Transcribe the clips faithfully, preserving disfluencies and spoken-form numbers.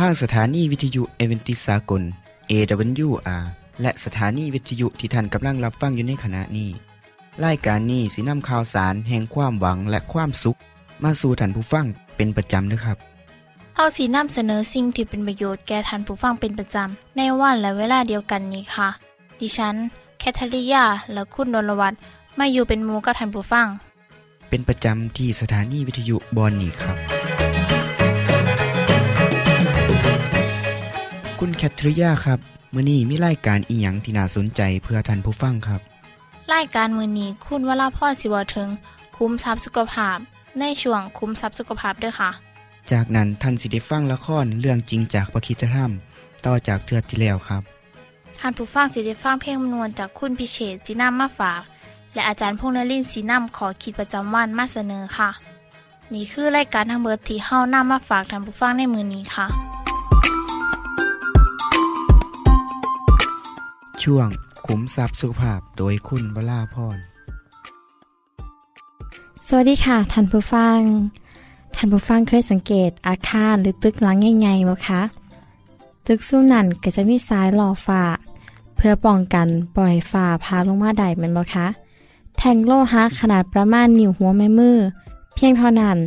ทางสถานีวิทยุเอเวนติสากล เอ ดับเบิลยู อาร์ และสถานีวิทยุที่ท่านกำลังรับฟังอยู่ในขณะนี้รายการนี้สินำข่าวสารแห่งความหวังและความสุขมาสู่ท่านผู้ฟังเป็นประจำนะครับเฮาสินำเสนอสิ่งที่เป็นประโยชน์แก่ท่านผู้ฟังเป็นประจำในวันและเวลาเดียวกันนี้ค่ะดิฉันแคทริยาและคุณนรวัตรมาอยู่เป็นหมู่กับท่านผู้ฟังเป็นประจำที่สถานีวิทยุบอนนี่ครับคุณแคทริยาครับมื้อนี้มีรายการอีหยังที่น่าสนใจเพื่อท่านผู้ฟังครับรายการมื้อนี้คุณวราพรสิวเทิงคุ้มทรัพย์สุขภาพในช่วงคุ้มทรัพย์สุขภาพด้วยค่ะจากนั้นท่านสิได้ฟังละครเรื่องจริงจากพระคริสตธรรมต่อจากเทื่อที่แล้วครับท่านผู้ฟังสิได้ฟังเพลงมนวนจากคุณพิเชษฐ์จีนำมาฝากและอาจารย์พงษ์นฤมลศรีนำขอขีดประจำวันมาเสนอค่ะนี่คือรายการทั้งเบิดที่เฮานำมาฝากท่านผู้ฟังในมื้อนี้ค่ะช่วงขุมทรัพย์สุขภาพโดยคุณวราพรสวัสดีค่ะท่านผู้ฟังท่านผู้ฟังเคยสังเกตอาคารหรือตึกหลังใหญ่ๆบ่คะตึกซุ่มนั้นก็จะมีสายหล่อฟ้าเพื่อป้องกันปล่อยฟ้าพาลงมาได้แม่นบ่คะแท่งโลหะขนาดประมาณนิ้วหัวแม่มือเพียงเท่านั้น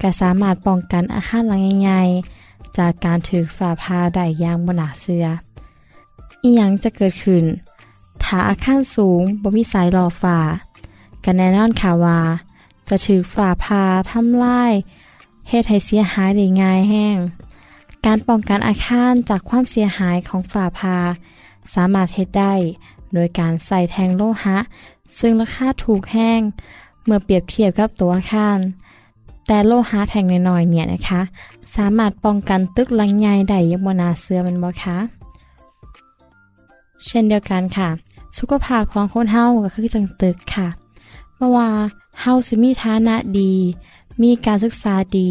ก็สามารถป้องกันอาคารหลังใหญ่ๆจากการถูกฟ้าพาได้อย่างบ่น่าเชื่ออีหยังจะเกิดขึ้นถ้าอาคารสูงบ่มีสายหล่อฟ้าก็แน่นอนค่ะว่าจะถูกฟ้าผ่าทำลายเฮ็ดให้เสียหายได้ง่ายแห้งการป้องกันอาคารจากความเสียหายของฟ้าผ่าสามารถเฮ็ดได้โดยการใส่แท่งโลหะซึ่งราคาถูกแห้งเมื่อเปรียบเทียบกับตัวอาคารแต่โลหะแท่งน้อยๆเนี่ยนะคะสามารถป้องกันตึกหลังใหญ่ได้อย่างบ่น่าเชื่อแม่นบ่คะเช่นเดียวกันค่ะสุขภาพของคนเฮาก็คือจังตึกค่ะเมื่อว่าเฮาสิมีฐานะดีมีการศึกษาดี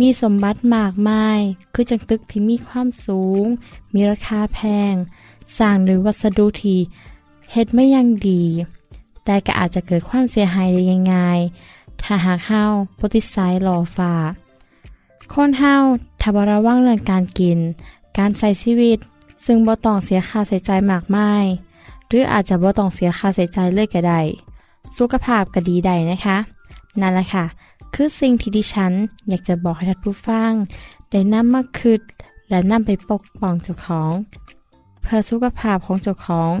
มีสมบัติมากมายคือจังตึกที่มีความสูงมีราคาแพงสร้างด้วยวัสดุที่เฮ็ดไม่ยังดีแต่ก็อาจจะเกิดความเสียหายได้ง่ายๆถ้าหากเฮาปฏิเสธหล่อฟ้าคนเฮาถ้าบ่ระวังเรื่องการกินการใช้ชีวิตซึ่งบ่ต้องเสียค่าใช้จ่ายมากมายหรืออาจจะบ่ต้องเสียค่าใช้จ่ายเลยก็ได้สุขภาพก็ดีได้นะคะนั่นแหละค่ะคือสิ่งที่ดิฉันอยากจะบอกให้ท่านผู้ฟังได้นำมาคิดและนำไปปกป้องเจ้าของเพื่อสุขภาพของเจ้าของ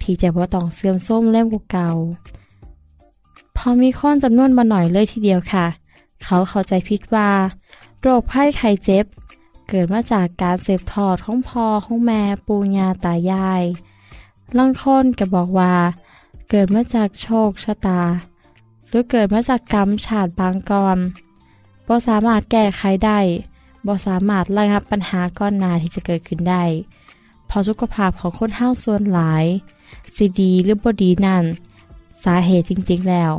ที่จะบ่ต้องเสื่อมโทรมเร็วกว่าเก่าพอมีคนจำนวนบ่น้อยเลยทีเดียวค่ะเขาเข้าใจผิดว่าโรคภัยไข้เจ็บเกิดมาจากการเสพทอดของพ่อของแม่ปู่ย่าตายายบางคนก็บอกว่าเกิดมาจากโชคชะตาหรือเกิดมาจากกรรมชาติบางก่อนบ่สามารถแก้ไขได้บ่สามารถระงับปัญหาก้อนหน้าที่จะเกิดขึ้นได้เพราะสุขภาพของคนเฮาส่วนหลายสิดีหรือบ่ดีนั้นสาเหตุจริงๆแล้ว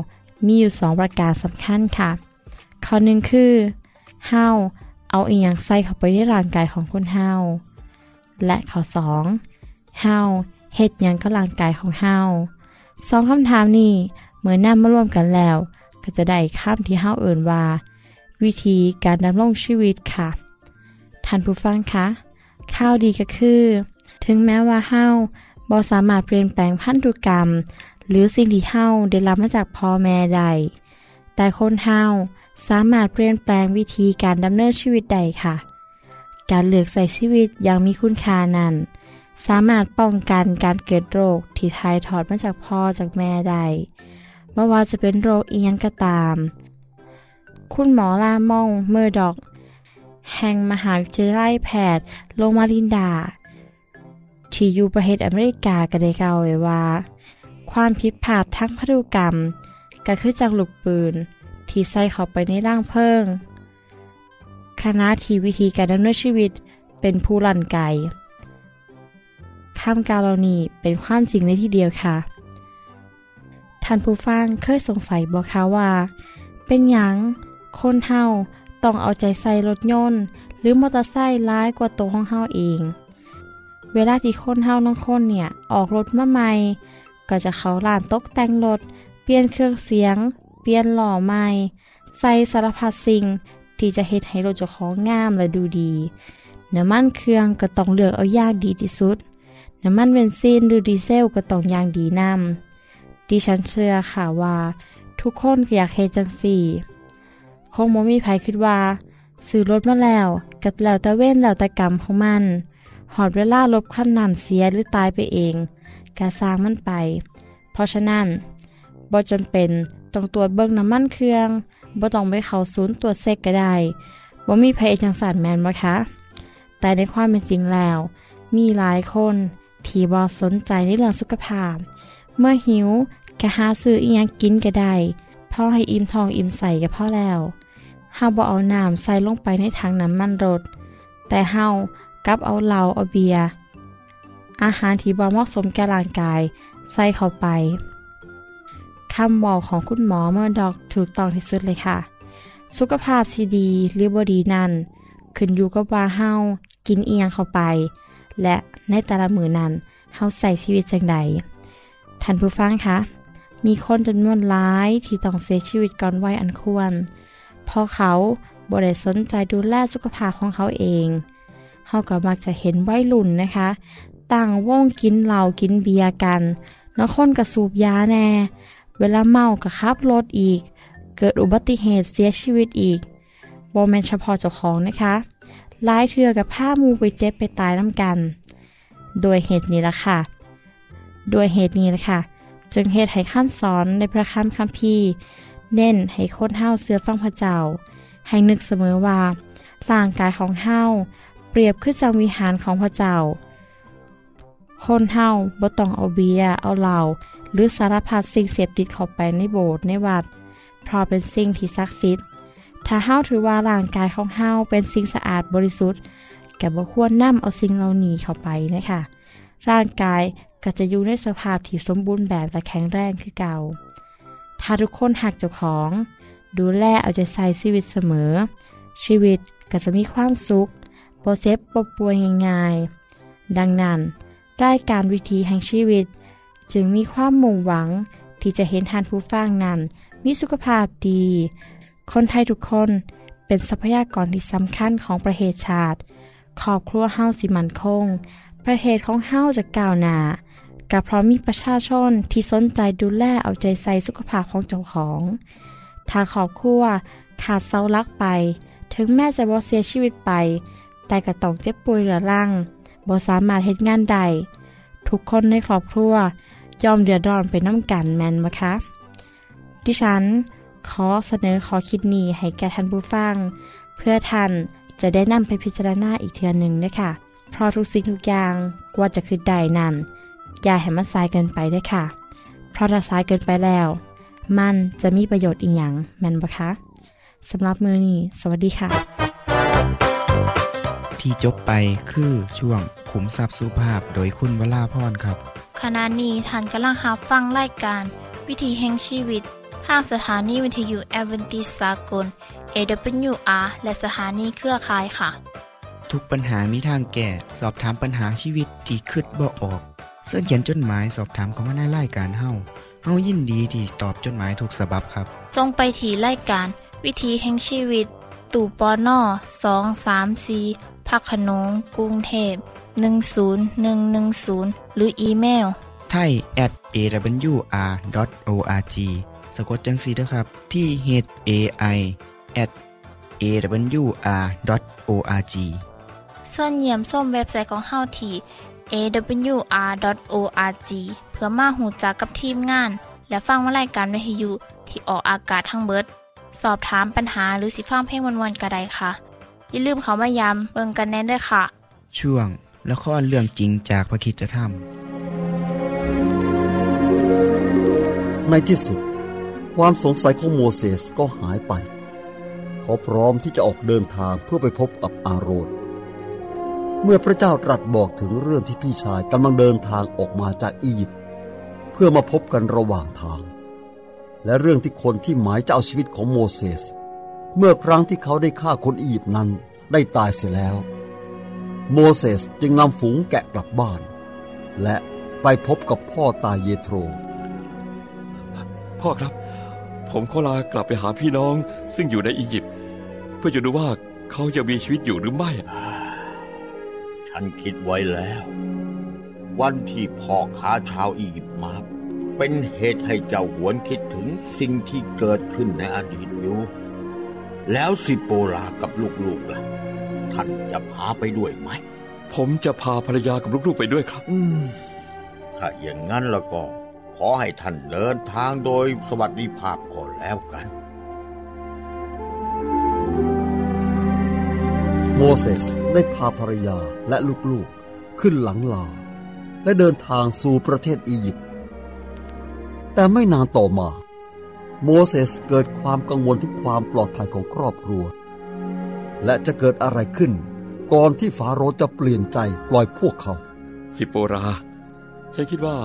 มีอยู่สองประการสำคัญค่ะข้อหนึ่งคือเฮาเอาอีหยังใส่เข้าไปในร่างกายของคนเฮาและข้อสองเฮาเฮ็ดหยังกับร่างกายของเฮาสองคำถามนี้เมื่อนำมาร่วมกันแล้วก็จะได้คำที่เฮาเอ่นว่าวิธีการดำรงชีวิตค่ะท่านผู้ฟังคะข้าวดีก็คือถึงแม้ว่าเฮาบ่สามารถเปลี่ยนแปลงพันธุกรรมหรือสิ่งที่เฮาได้รับมาจากพ่อแม่ใดแต่คนเฮาสามารถเปลี่ยนแปลงวิธีการดำเนินชีวิตใดค่ะการเลือกใช้ชีวิตอย่างมีคุณค่านั้นสามารถป้องกันการเกิดโรคที่ถ่ายทอดมาจากพ่อจากแม่ใดไม่ว่าจะเป็นโรคอีหยังก็ตามคุณหมอลามองเมอร์ด็อกแห่งมหาวิทยาลัยแพทย์โลมาลินดาที่อยู่ประเทศอเมริกาก็ได้กล่าวไว้ว่าความผิดพลาดทางพันธุกรรมก็คือจากลูกปืนที่ใส่เข้าไปในร่างเพิ่งคณะที่วิธีการดำเนินชีวิต เป็นผู้ลั่นไกคำกล่าวเหล่านี้เป็นความจริงเลยทีเดียวค่ะท่านผู้ฟังเคยสงสัยบ่คะว่าเป็นหยังคนเฮาต้องเอาใจใส่รถยนต์หรือมอเตอร์ไซค์ร้ายกว่าตัวของเฮาเองเวลาที่คนเฮาน้องคนเนี่ยออกรถมาใหม่ก็จะเขาร้านตกแต่งรถเปลี่ยนเครื่องเสียงเปลี่ยนหล่อใหม่ใส่สารพัดสิ่งที่จะเฮ็ดให้รถเจ้าของงามและดูดีน้ำมันเครื่องก็ต้องเลือกเอาอย่างดีที่สุดน้ำมันเบนซินหรือดีเซลก็ต้องอย่างดีนำดิฉันเชื่อค่ะว่าทุกคนอยากเฮ็ดจังซี่คงบ่มีไผคิดว่าซื้อรถมาแล้วก็แล้วแต่เว้นแล้วแต่กรรมของมันหอดเวลารถคันนั้นเสียหรือตายไปเองก็สร้างมันไปเพราะฉะนั้นบ่จำเป็นต้องตรวจเบิ่งน้ำมันเครื่องบ่ต้องไปเข้าศูนย์ตรวจเช็คก็ได้บ่มีไผเฮ็ดจังซั่นแม่นบ่คะแต่ในความเป็นจริงแล้วมีหลายคนที่บ่สนใจในเรื่องสุขภาพเมื่อหิวก็หาซื้ออีหยังกินก็ได้พอให้อิ่มท้องอิ่มใส่ก็พอแล้วเฮาบ่เอาน้ำใส่ลงไปในถังน้ำมันรถแต่เฮากลับเอาเหล้าเอาเบียร์อาหารที่บ่เหมาะสมแก่ร่างกายใส่เข้าไปคำเว้าของคุณหมอเมอร์ด็อกถูกต้องที่สุดเลยค่ะสุขภาพที่ดีหรือบ่ดีนั้นขึ้นอยู่กับว่าเฮากินอีหยังเข้าไปและในแต่ละมื้อนั้นเฮาใส่ชีวิตจังไดท่านผู้ฟังคะมีคนจำนวนหลายที่ต้องเสียชีวิตก่อนวัยอันควรเพราะเขาบ่ได้สนใจดูแลสุขภาพของเขาเองเฮาก็มักจะเห็นวัยรุ่นนะคะตั้งวงกินเหล้ากินเบียร์กันแล้วคนก็สูบยาแน่เวลาเมาก็ขับรถอีกเกิดอุบัติเหตุเสียชีวิตอีกบ่แม่นเฉพาะเจ้าของนะคะหลายเทื่อกับพาหมู่ไปเจ็บไปตายนำกันโดยเหตุนี้ล่ะค่ะโดยเหตุนี้ล่ะค่ะจึงเหตุให้คำสอนในพระคัมภีร์เน้นให้คนเฮาเชื่อฟังพระเจ้าให้นึกเสมอว่าร่างกายของเฮาเปรียบคือจังวิหารของพระเจ้าคนเฮาบ่ต้องเอาเบียร์เอาเหล้าหรือสารพัดสิ่งเสพติดเข้าไปในโบสถ์ในวัดเพราะเป็นสิ่งที่ศักดิ์สิทธิ์ถ้าเฮาถือว่าร่างกายของเฮาเป็นสิ่งสะอาดบริสุทธิ์ก็บ่ควรนำเอาสิ่งเหล่านี้เข้าไปนะคะร่างกายก็จะอยู่ในสภาพที่สมบูรณ์แบบและแข็งแรงคือเก่าถ้าทุกคนหักเจ้าของดูแลเอาใจใส่ชีวิตเสมอชีวิตก็จะมีความสุขบ่เจ็บบ่ป่วยง่ายๆดังนั้นรายการวิถีแห่งชีวิตจึงมีความมุ่งหวังที่จะเห็นท่านผู้ฟังนั้นมีสุขภาพดีคนไทยทุกคนเป็นทรัพยากรที่สำคัญของประเทศชาติครอบครัวเฮาสิมั่นคงประเทศของเฮาจะก้าวหน้าก็เพราะมีประชาชนที่สนใจดูแลเอาใจใส่สุขภาพของเจ้าของถ้าครอบครัวขาดเสาหลักไปถึงแม้จะบ่เสียชีวิตไปแต่ก็ต้องเจ็บป่วยเรื้อรังบ่สามารถเฮ็ดงานใดทุกคนในครอบครัวยอมเดือดร้อนไปน้ำกันแม่นบ่คะดิฉันขอเสนอขอคิดนี้ให้แก่ท่านผู้ฟังเพื่อท่านจะได้นำไปพิจารณาอีกเทื่อนึงด้วยค่ะเพราะทุกสิ่งทุกอย่างกว่าจะคือได้นั่นอย่าให้มันสายเกินไปด้วยค่ะเพราะถ้าสายเกินไปแล้วมันจะมีประโยชน์อีกอย่างแม่นบ่คะสำหรับมื้อนี้สวัสดีค่ะที่จบไปคือช่วงขุมทรัพย์สุภาพโดยคุณวราพรครับขณะนี้ท่านกำลังรับฟังรายการวิถีแห่งชีวิตทางสถานีวิทยุแอดเวนทิสต์สากล เอ ดับเบิลยู อาร์ และสถานีเครือข่ายค่ะทุกปัญหามีทางแก้สอบถามปัญหาชีวิตที่คิดบ่ออกเสิร์ชเขียนจดหมายสอบถามเข้ามาในรายการเฮาเฮายินดีที่ตอบจดหมายทุกฉบับครับส่งไปที่รายการวิถีแห่งชีวิตตู่ปนสอง สาม สี่พักขนงกรุงเทพหนึ่ง ศูนย์ หนึ่ง หนึ่ง ศูนย์หรืออีเมล ไทย แอท เอ ดับเบิลยู อาร์ ดอท โอ อาร์ จีสะกดจังซี่เด้อครับที่ เอช เอ ไอ แอท เอ ดับเบิลยู อาร์ ดอท โอ อาร์ จี เชิญเยี่ยมชมเว็บไซต์ของเฮาที่ เอ ดับเบิลยู อาร์ ดอท โอ อาร์ จี เพื่อมาฮู้จักกับทีมงานและฟังวารายการวิทยุที่ออกอากาศทั้งเบิดสอบถามปัญหาหรือสิฟังเพลงม่วนๆก็ได้ค่ะอย่าลืมเข้ามาย้ำเบิ่งกันแน่นด้วยค่ะช่วงละครเรื่องจริงจากพระคริสตธรรมในที่สุดความสงสัยของโมเสสก็หายไปเขาพร้อมที่จะออกเดินทางเพื่อไปพบกับอาโรน เมื่อพระเจ้าตรัสบอกถึงเรื่องที่พี่ชายกำลังเดินทางออกมาจากอียิปต์เพื่อมาพบกันระหว่างทางและเรื่องที่คนที่หมายจะเอาชีวิตของโมเสสเมื่อครั้งที่เขาได้ฆ่าคนอียิปต์นั้นได้ตายเสียแล้วโมเสสจึงนำฝูงแกะกลับบ้านและไปพบกับพ่อตาเยโธรพ่อครับผมขอลากลับไปหาพี่น้องซึ่งอยู่ในอียิปต์เพื่อจะดูว่าเขายังมีชีวิตอยู่หรือไม่ฉันคิดไว้แล้ววันที่พ่อค้าชาวอียิปต์มาเป็นเหตุให้เจ้าหวนคิดถึงสิ่งที่เกิดขึ้นในอดีตอยู่แล้วสิโปรากับลูกๆล่ะท่านจะพาไปด้วยไหมผมจะพาภรรยากับลูกๆไปด้วยครับอืมถ้าอย่างนั้นแล้วก็ขอให้ท่านเดินทางโดยสวัสดิภาพก่อนแล้วกันโมเสสได้พาภรรยาและลูกๆขึ้นหลังลาและเดินทางสู่ประเทศอียิปต์แต่ไม่นานต่อมาโมเสสเกิดความกังวลถึงความปลอดภัยของครอบครัวและจะเกิดอะไรขึ้นก่อนที่ฟาโรห์จะเปลี่ยนใจปล่อยพวกเขาสิโปราฉันคิดว่า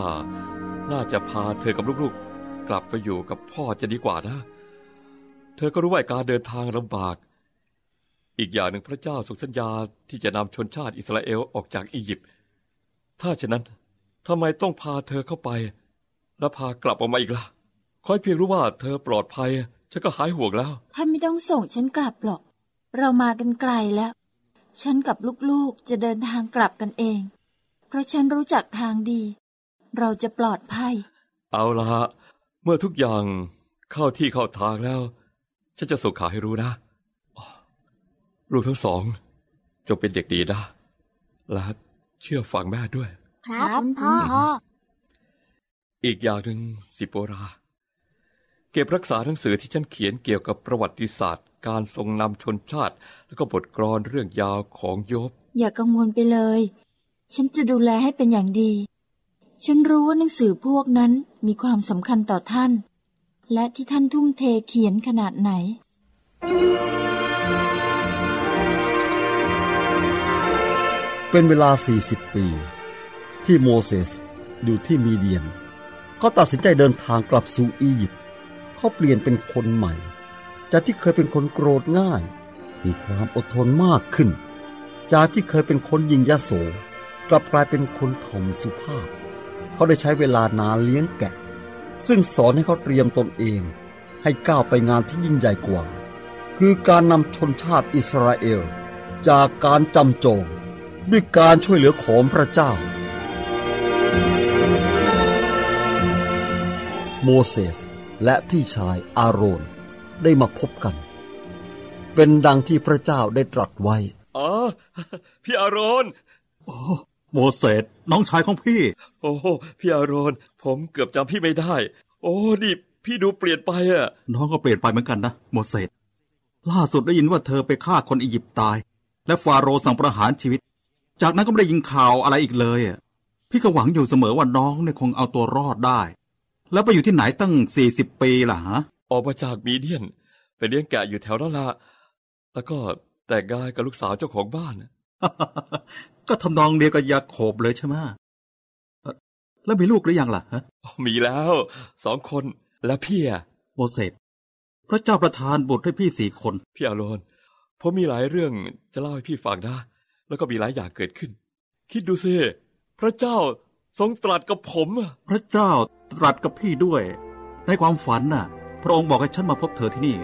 น่าจะพาเธอกับลูกๆกลับไปอยู่กับพ่อจะดีกว่านะเธอก็รู้ว่าการเดินทางลำบากอีกอย่างหนึ่งพระเจ้าทรงสัญญาที่จะนำชนชาติอิสราเอลออกจากอียิปต์ถ้าฉะนั้นทำไมต้องพาเธอเข้าไปและพากลับออกมาอีกล่ะขอเพียงรู้ว่าเธอปลอดภัยฉันก็หายห่วงแล้วท่านไม่ต้องส่งฉันกลับหรอกเรามากันไกลแล้วฉันกับลูกๆจะเดินทางกลับกันเองเพราะฉันรู้จักทางดีเราจะปลอดภัยเอาล่ะเมื่อทุกอย่างเข้าที่เข้าทางแล้วฉันจะส่งข่าวให้รู้นะลูกทั้งสองจงเป็นเด็กดีนะและเชื่อฟังแม่ด้วยครับพ่ออีกอย่างหนึ่งสิโปราเก็บรักษาหนังสือที่ฉันเขียนเกี่ยวกับประวัติศาสตร์การทรงนำชนชาติและก็บทกลอนเรื่องยาวของโยบอย่ากังวลไปเลยฉันจะดูแลให้เป็นอย่างดีฉันรู้ว่าหนังสือพวกนั้นมีความสำคัญต่อท่านและที่ท่านทุ่มเทเขียนขนาดไหนเป็นเวลาสี่สิบปีที่โมเสสอยู่ที่มีเดียนเขาตัดสินใจเดินทางกลับสู่อียิปต์เขาเปลี่ยนเป็นคนใหม่จากที่เคยเป็นคนโกรธง่ายมีความอดทนมากขึ้นจากที่เคยเป็นคนยิงยโสกลับกลายเป็นคนถ่อมสุภาพเขาได้ใช้เวลานานเลี้ยงแกะซึ่งสอนให้เขาเตรียมตนเองให้ก้าวไปงานที่ยิ่งใหญ่กว่าคือการนำชนชาติอิสราเอลจากการจำจองด้วยการช่วยเหลือของพระเจ้าโมเสสและพี่ชายอาโรนได้มาพบกันเป็นดังที่พระเจ้าได้ตรัสไว้อ๋อพี่อาโรนโอ้โมเสสน้องชายของพี่โอ้พี่อาโรนผมเกือบจำพี่ไม่ได้โอ้นี่พี่ดูเปลี่ยนไปอ่ะน้องก็เปลี่ยนไปเหมือนกันนะโมเสสล่าสุดได้ยินว่าเธอไปฆ่าคนอียิปต์ตายและฟาโรห์สั่งประหารชีวิตจากนั้นก็ไม่ได้ยินข่าวอะไรอีกเลยอ่ะพี่ก็หวังอยู่เสมอว่าน้องเนี่ยคงเอาตัวรอดได้แล้วไปอยู่ที่ไหนตั้งสี่สิบปีล่ะฮะออกมาจากมีเดียนไปเลี้ยงแกะอยู่แถวละละแล้วก็แต่งงานกับลูกสาวเจ้าของบ้านก็ทำนองเดียวกับยาโคบเลยใช่ไหมแล้วมีลูกหรือยังล่ะฮะมีแล้วสองคนและพี่อะโมเสสพระเจ้าประทานบุตรให้พี่สี่คนพี่อาโรนผมมีหลายเรื่องจะเล่าให้พี่ฟังนะแล้วก็มีหลายอย่างเกิดขึ้นคิดดูสิพระเจ้าทรงตรัสกับผมพระเจ้าตรัสกับพี่ด้วยในความฝันน่ะพระองค์บอกให้ฉันมาพบเธอที่นี่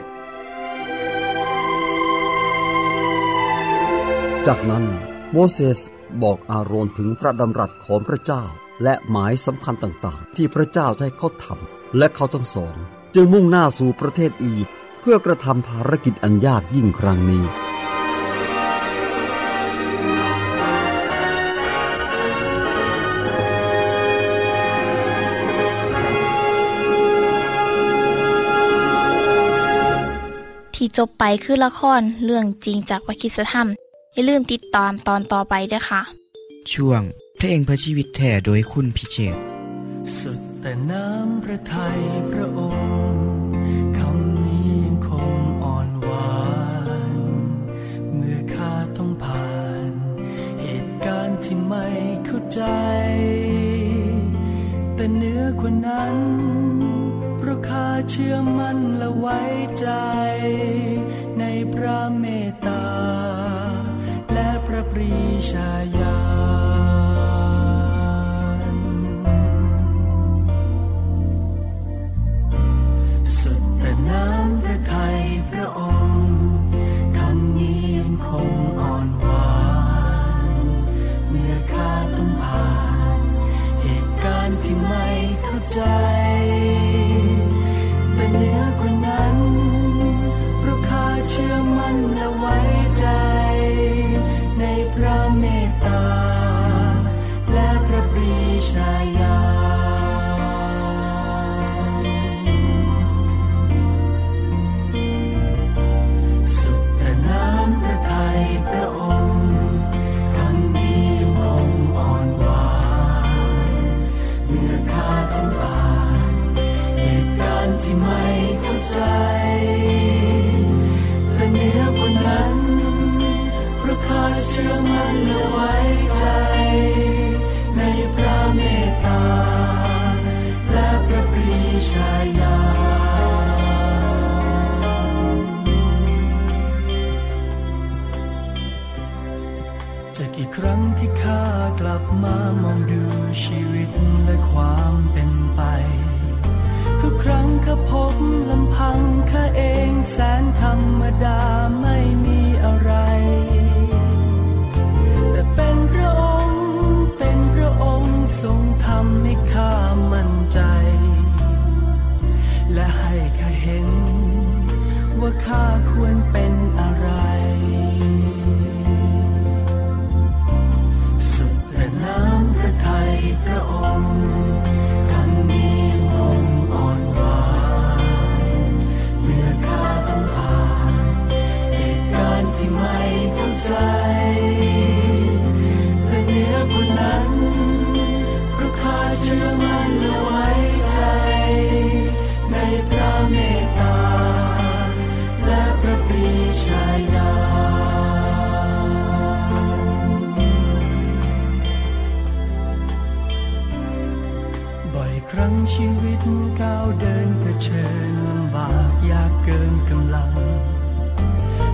จากนั้นโมเสสบอกอาโรนถึงพระดำรัสของพระเจ้าและหมายสำคัญต่างๆที่พระเจ้าให้เขาทำและเขาทั้งสองจึงมุ่งหน้าสู่ประเทศอียิปต์เพื่อกระทำภารกิจอันยากยิ่งครั้งนี้ที่จบไปคือละครเรื่องจริงจากวัคคิสธรรมอย่าลืมติดตามตอนต่อไปด้วยค่ะช่วงเพลงพระชีวิตแท้โดยคุณพิเชษฐ์สุดแต่น้ำพระทัยพระองค์คำนี้ยังคงอ่อนหวานเมื่อข้าต้องผ่านเหตุ เข้าใจแต่เหนือกว่านั้นเพราะข้าเชื่อมั่นและไว้ใจในพระเมตตาและพระปรีชาญาณสุดแต่น้ำพระทัยพระองค์คำนี้ยังคงอ่อนหวานเมื่อข้าต้องผ่านเหตุการณ์ที่ไม่เข้าใจแต่เหนือกว่านั้นเพราะข้าเชื่อมั่นและไว้ใจในพระเมตตาและพระปรีชาญาณสุดแต่น้ำพระทัยพระองค์คำนี้ยังคงอ่อนหวานเมื่อข้าต้องผ่านเหตุการณ์ที่ไม่เข้าใจแต่เหนือกว่านั้นข้าเชื่อมั่นและไว้ใจในพระเมตตาและพระปรีชาญาณจะกี่ครั้งที่ข้ากลับมามองดูชีวิตและความเป็นไปทุกครั้งข้าพบลำพังข้าเองแสนธรรมดาไม่มีอะไรเป็นพระองค์เป็นพระองค์ทรงทำให้ข้ามั่นใจและให้ข้าเห็นว่าข้าควรเป็นอะไรสุดแต่น้ำพระทัยพระองค์คำนี้ยังคงอ่อนหวานเมื่อข้าต้องผ่านเหตุการณ์ที่ไม่เข้าใจเชื่อมั่นและไว้ใจในพระเมตตาและพระปรีชาญาณบ่อยครั้งชีวิตก้าวเดินเผชิญลำบากยากเกินกำลัง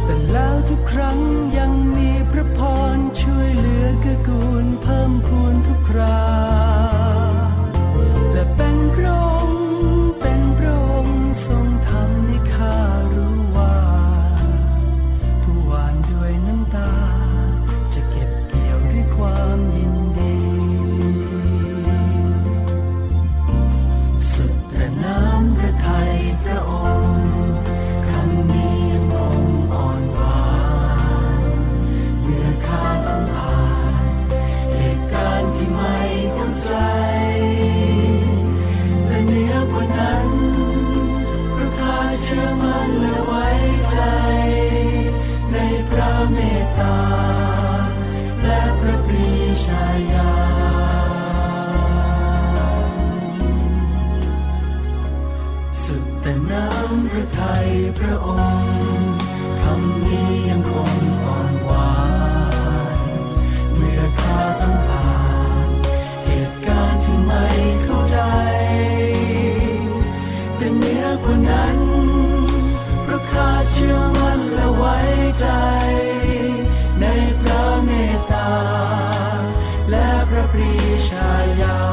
แต่แล้วทุกครั้งยังมีพระพรช่วยเหลือเกื้อกูลเพิ่มพูนทุกคราและเป็นพระองค์เป็นพระองค์ทรงทำให้ข้ารู้ว่าผู้หวานด้วยน้ำตาจะเก็บเกี่ยวด้วยความยินดีสุดแต่น้ำพระทัยพระองค์คำนี้ยังคงอ่อนหวานเมื่อข้าต้องผ่านเหตุการณ์ที่ไม่เข้าใจเชื่อมั่นและไว้ใจในพระเมตตาและพระปรีชาญาณสุดแต่น้ำพระทัยพระองค์คำนี้ยังคงอ่อนหวานเมื่อข้าต้องผ่านเหตุการณ์ที่ไม่เข้าใจแต่เหนือกว่านั้นข้าเชื่อมั่นและไว้ใจในพระเมตตาและพระปรีชาญาณ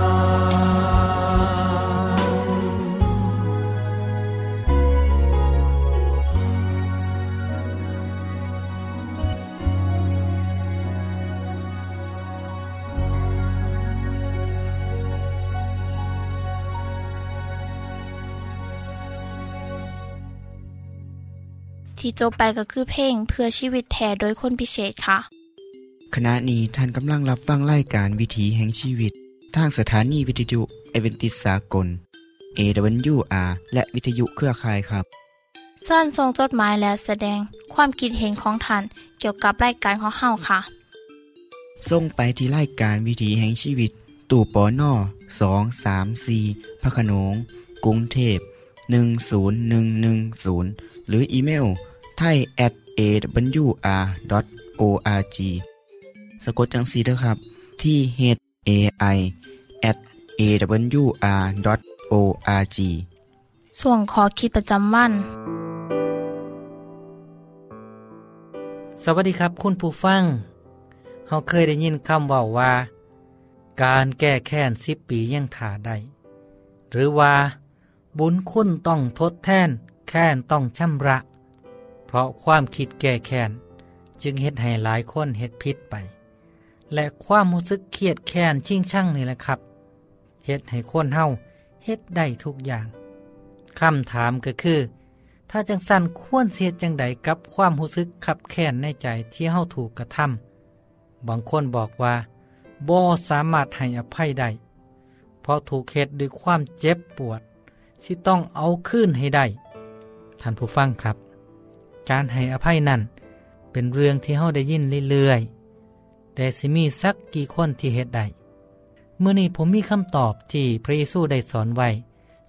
ที่จบไปก็คือเพลงเพื่อชีวิตแท้โดยคนพิเศษค่ะขณะนี้ท่านกำลังรับฟังรายการวิถีแห่งชีวิตทางสถานีวิทยุเอเวนติสากล เอ ดับเบิลยู อาร์ และวิทยุเครือข่ายครับเชิญส่งจดหมายและแสดงความคิดเห็นของท่านเกี่ยวกับรายการของเฮาค่ะส่งไปที่รายการวิถีแห่งชีวิตตู้ปนสอง สาม สี่พระโขนงกรุงเทพหนึ่ง ศูนย์ หนึ่ง หนึ่ง ศูนย์หรืออีเมล ไทย แอท เอ ดับเบิลยู อาร์ ดอท โอ อาร์ จี สะกดจังสีเด้อครับ ที่ เอช เอ ไอ แอท เอ ดับเบิลยู อาร์ ดอท โอ อาร์ จี ส่วนขอคิดประจำวันสวัสดีครับคุณผู้ฟังเฮาเคยได้ยินคำว่าว่าการแก้แค้นสิบปียังถ่าได้หรือว่าบุญคุณต้องทดแทนแค้นต้องชำระเพราะความคิดแก้แค้นจึงเฮ็ดให้หลายคนเฮ็ดผิดไปและความรู้สึกเครียดแค้นชิงชั่งนี่แหละครับเฮ็ดให้คนเฮาเฮ็ดได้ทุกอย่างคำถามก็คือถ้าจังสั่นควรเสียจังใดกับความรู้สึกขับแค้นในใจที่เฮาถูกกระทำบางคนบอกว่าบ่สามารถให้อภัยได้เพราะถูกเฮ็ดด้วยความเจ็บปวดสิต้องเอาคืนให้ได้ท่านผู้ฟังครับการให้อภัยนั้นเป็นเรื่องที่เฮาได้ยินเรื่อยๆแต่สิมีสักกี่คนที่เฮ็ดได้มื้อนี้ผมมีคำตอบที่พระเยซูได้สอนไว้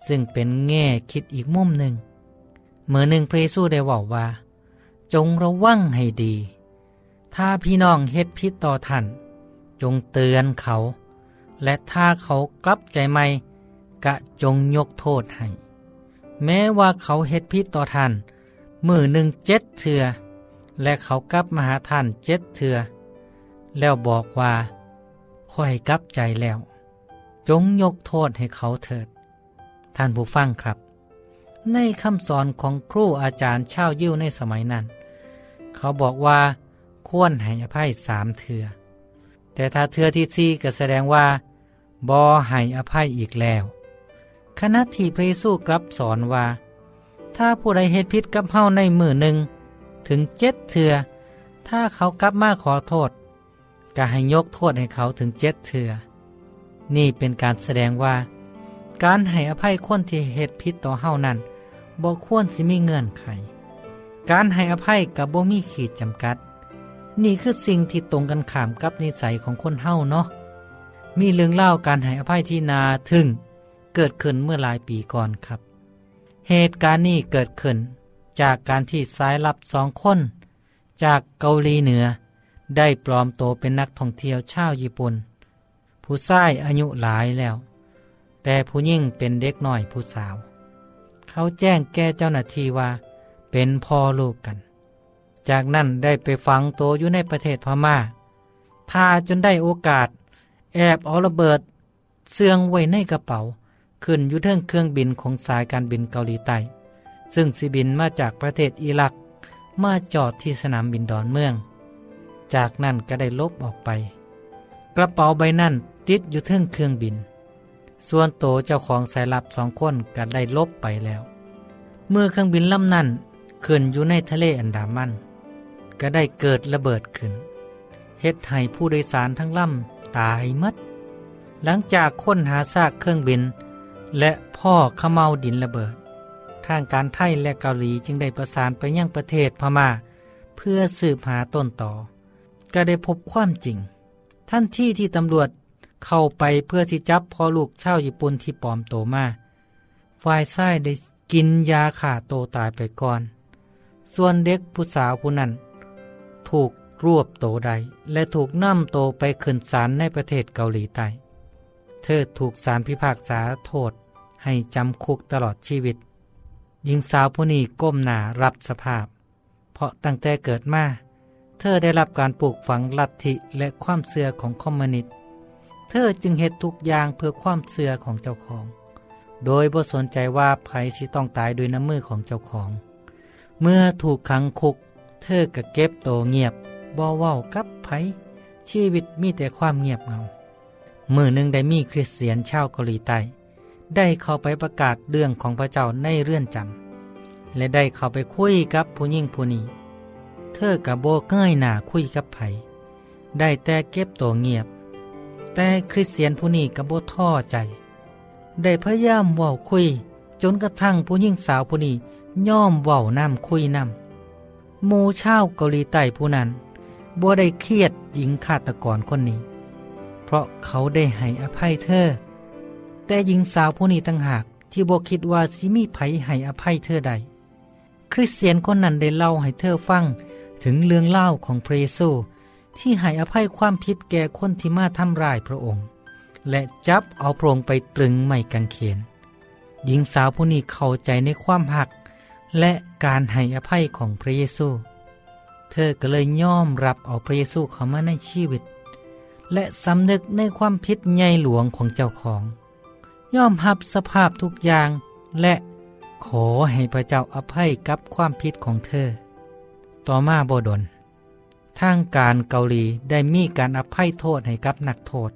ซึ่งเป็นแง่คิดอีกมุมหนึ่งเมื่อหนึ่งพระเยซูได้บอกว่าจงระวังให้ดีถ้าพี่น้องเฮ็ดผิดต่อท่านจงเตือนเขาและถ้าเขากลับใจใหม่กะจงยกโทษให้แม้ว่าเขาเฮ็ดผิดต่อท่านมื้อหนึ่งเจ็ดเถื่อและเขากลับมาหาท่านเจ็ดเถื่อแล้วบอกว่าค่อยกลับใจแล้วจงยกโทษให้เขาเถิดท่านผู้ฟังครับในคำสอนของครูอาจารย์ชาวยิวในสมัยนั้นเขาบอกว่าควรให้อภัยสามเถื่อแต่ถ้าเถื่อที่สี่ก็แสดงว่าบ่ให้อภัยอีกแล้วขณะที่พระเยซูกลับสอนว่าถ้าผู้ใดเฮ็ดผิดกับเฮาในมื้อหนึ่งถึงเจ็ดเถื่อถ้าเขากลับมาขอโทษก็ให้ยกโทษให้เขาถึงเจ็ดเถื่อนี่เป็นการแสดงว่าการให้อภัยคนที่เฮ็ดผิดต่อเฮานั้นบ่ควรสิมีเงื่อนไขการให้อภัยก็บ่มีขีดจำกัดนี่คือสิ่งที่ตรงกันข้ามกับนิสัยของคนเฮาเนาะมีเรื่องเล่าการให้อภัยที่น่าทึ่งเกิดขึ้นเมื่อหลายปีก่อนครับเหตุการณ์นี้เกิดขึ้นจากการที่สายลับสองคนจากเกาหลีเหนือได้ปลอมตัวเป็นนักท่องเที่ยวชาวญี่ปุ่นผู้ชายอายุหลายแล้วแต่ผู้หญิงเป็นเด็กน้อยผู้สาวเขาแจ้งแก่เจ้าหน้าที่ว่าเป็นพ่อลูกกันจากนั้นได้ไปฝังตัวอยู่ในประเทศพม่าทาจนได้โอกาสแอบเอาระเบิดเสื่องไว้ในกระเป๋าขึ้นอยู่เทิงเครื่องบินของสายการบินเกาหลีใต้ซึ่งสิบินมาจากประเทศอิรักมาจอดที่สนามบินดอนเมืองจากนั้นก็ได้ลบออกไปกระเป๋าใบนั้นติดอยู่เทิงเครื่องบินส่วนโตเจ้าของสายลับสองคนก็ได้ลบไปแล้วเมื่อเครื่องบินลำนั้นขึ้นอยู่ในทะเลอันดามันก็ได้เกิดระเบิดขึ้นเฮ็ดให้ผู้โดยสารทั้งลำตายหมดหลังจากค้นหาซากเครื่องบินและพ่อเขม่าดินระเบิดทางการไทยและเกาหลีจึงได้ประสานไปยังประเทศพม่าเพื่อสืบหาต้นตอก็ได้พบความจริงท่านที่ที่ตำรวจเข้าไปเพื่อที่จับพ่อลูกชาวญี่ปุ่นที่ปลอมโตมาฝ่ายชายได้กินยาฆ่าโตตายไปก่อนส่วนเด็กผู้สาวผู้นั้นถูกรวบโตได้และถูกนำโตไปขึ้นศาลในประเทศเกาหลีใต้เธอถูกศาลพิพากษาโทษให้จำคุกตลอดชีวิตหญิงสาวผู้นี้ก้มหน้ารับสภาพเพราะตั้งแต่เกิดมาเธอได้รับการปลูกฝังลัทธิและความเชื่อของคอมมิวนิสต์เธอจึงเฮ็ดทุกอย่างเพื่อความเชื่อของเจ้าของโดยบ่สนใจว่าไผสิต้องตายด้วยน้ำมือของเจ้าของเมื่อถูกขังคุกเธอก็เก็บโตเงียบบ่เว้ากับไผชีวิตมีแต่ความเงียบเงามื้อนึงได้มีคริสเตียนชาวเกาหลีใต้ได้เข้าไปประกาศเรื่องของพระเจ้าในเรือนจำและได้เข้าไปคุยกับผู้หญิงผู้นี้เธอก็บ่เก้ยหน้าคุยกับไผได้แต่เก็บโตเงียบแต่คริสเตียนผู้นี้ก็บ่ท้อใจได้พยายามเว้าคุยจนกระทั่งผู้หญิงสาวผู้นี้ย่อมเว้านำคุยนำหมู่ชาวเกาหลีใต้ผู้นั้นบ่ได้เครียดหญิงฆาตกรคนนี้เพราะเขาได้ให้อภัยเธอแต่หญิงสาวผู้นี้ต่างหากที่บ่คิดว่าสิมีไผให้อภัยเธอได้คริสเตียนคนนั้นได้เล่าให้เธอฟังถึงเรื่องเล่าของพระเยซู ที่ให้อภัยความผิดแก่คนที่มาทำร้ายพระองค์และจับเอาพระองค์ไปตรึงไม้กางเขนหญิงสาวผู้นี้เข้าใจในความหักและการให้อภัยของพระเยซูเธอก็เลยยอมรับเอาพระเยซูเข้ามาในชีวิตและสำนึกในความผิดใหญ่หลวงของเจ้าของยอมรับสภาพทุกอย่างและขอให้พระเจ้าอภัยกับความผิดของเธอต่อมาบ่ดลทางการเกาหลีได้มีการอภัยโทษให้กับนักโทษ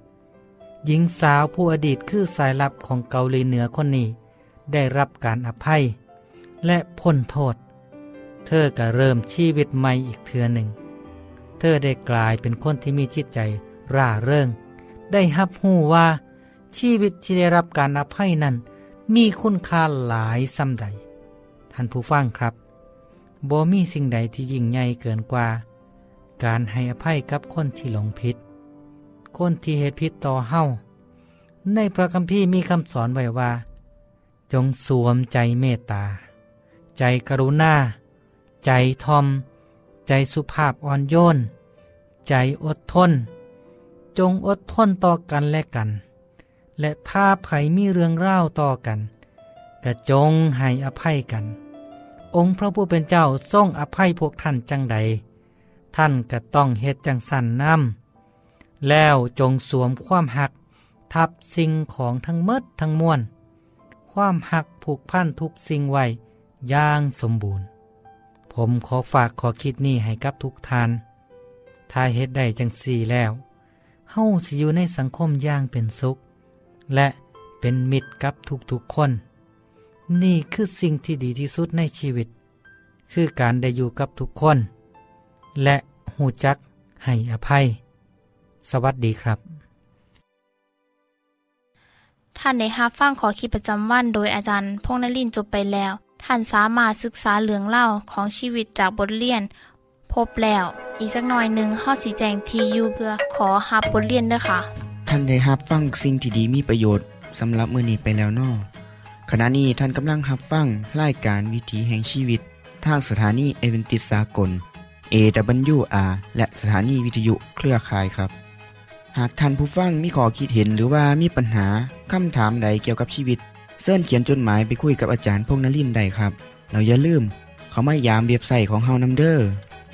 หญิงสาวผู้อดีตคือสายลับของเกาหลีเหนือคนนี้ได้รับการอภัยและพ้นโทษเธอก็เริ่มชีวิตใหม่อีกเทื่อหนึ่งเธอได้กลายเป็นคนที่มีจิตใจร่าเริงได้รับรู้ว่าชีวิตที่ได้รับการอภัยนั้นมีคุณค่าหลายซ้ำใดท่านผู้ฟังครับบ่มีสิ่งใดที่ยิ่งใหญ่เกินกว่าการให้อภัยกับคนที่หลงผิดคนที่เหตุผิดต่อเฮาในพระคัมภีร์มีคำสอนไว้ว่าจงสวมใจเมตตาใจกรุณาใจทอมใจสุภาพอ่อนโยนใจอดทนจงอดทนต่อกันและกันและถ้าไผมีเรื่องร้าวต่อกันก็จงให้อภัยกันองค์พระผู้เป็นเจ้าทรงอภัยพวกท่านจังใดท่านก็ต้องเฮ็ดจังสั่นนำแล้วจงสวมความหักทับสิ่งของทั้งหมดทั้งมวลความหักผูกพันทุกสิ่งไว้อย่างสมบูรณ์ผมขอฝากขอคิดนี้ให้กับทุกท่านถ้าเฮ็ดได้จังสี่แล้วเฮาสิอยู่ในสังคมอย่างเป็นสุขและเป็นมิตรกับทุกๆคนนี่คือสิ่งที่ดีที่สุดในชีวิตคือการได้อยู่กับทุกคนและหูจักให้อภัยสวัสดีครับท่านได้รับฟังขอคิดประจำวันโดยอาจารย์พงษ์นฤมจบไปแล้วท่านสามารถศึกษาเรื่องเล่าของชีวิตจากบทเรียนพบแล้วอีกสักหน่อยหนึ่งข้อสีแจงทียูเพื่อขอหับบทเรียนด้วยค่ะท่านได้รับฟังสิ่งที่ดีมีประโยชน์สำหรับมื้อนี้ไปแล้วน้อขณะนี้ท่านกำลังรับฟังรายการวิถีแห่งชีวิตทางสถานีเอเวนติสากล เอ ดับเบิลยู อาร์ และสถานีวิทยุเครือข่ายครับหากท่านผู้ฟังมีข้อคิดเห็นหรือว่ามีปัญหาคำถามใดเกี่ยวกับชีวิตเชิญเขียนจดหมายไปคุยกับอาจารย์พงษ์นฤมได้ครับเราอย่าลืมเขาไม่ยามเว็บไซต์ของเฮานำเด้อ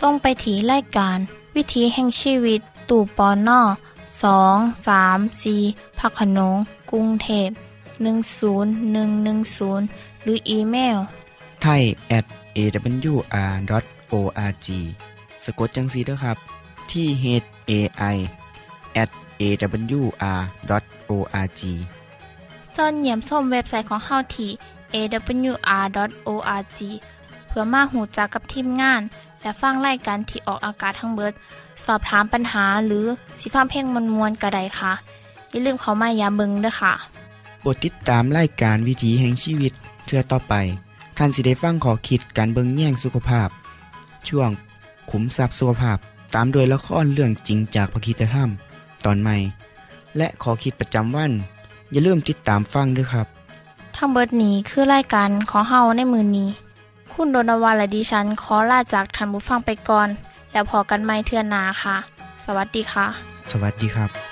ส่งไปที่รายการวิถีแห่งชีวิตตู่ปอน่อสอง สาม สี่พักขนงกรุงเทพหนึ่ง ศูนย์ หนึ่ง หนึ่ง ศูนย์หรืออีเมล ไทย แอท เอ ดับเบิลยู อาร์ ดอท โอ อาร์ จี สะกดจังซี่เด้อครับที่ เอช เอ ไอ แอท เอ ดับเบิลยู อาร์ ดอท โอ อาร์ จี ส่วนเหยี่ยมส้มเว็บไซต์ของเฮาที่ เอ ดับเบิลยู อาร์ ดอท โอ อาร์ จี เพื่อมาหูจักกับทีมงานและฟังรายการที่ออกอากาศทั้งเบิดสอบถามปัญหาหรือสิฟ้าเพ่งมวลมวลกระไดค่ะอย่าลืมเขามาอย่าเบิงด้วยค่ะโปรดติดตามรายการวิถีแห่งชีวิตเทื่อต่อไปท่านสิได้ฟังขอคิดการเบิงแย่งสุขภาพช่วงขุมทรัพย์สุขภาพตามโดยละครเรื่องจริงจากพระคีตธรรมตอนใหม่และขอคิดประจำวันอย่าลืมติดตามฟังด้วยครับทั้งเบิดนี้คือรายการของเฮาในมื้อนี้คุณโดนวาและดิฉันขอลาจากท่านผู้ฟังไปก่อนแล้วพอกันใหม่เทื่อหน้าค่ะสวัสดีค่ะสวัสดีครับ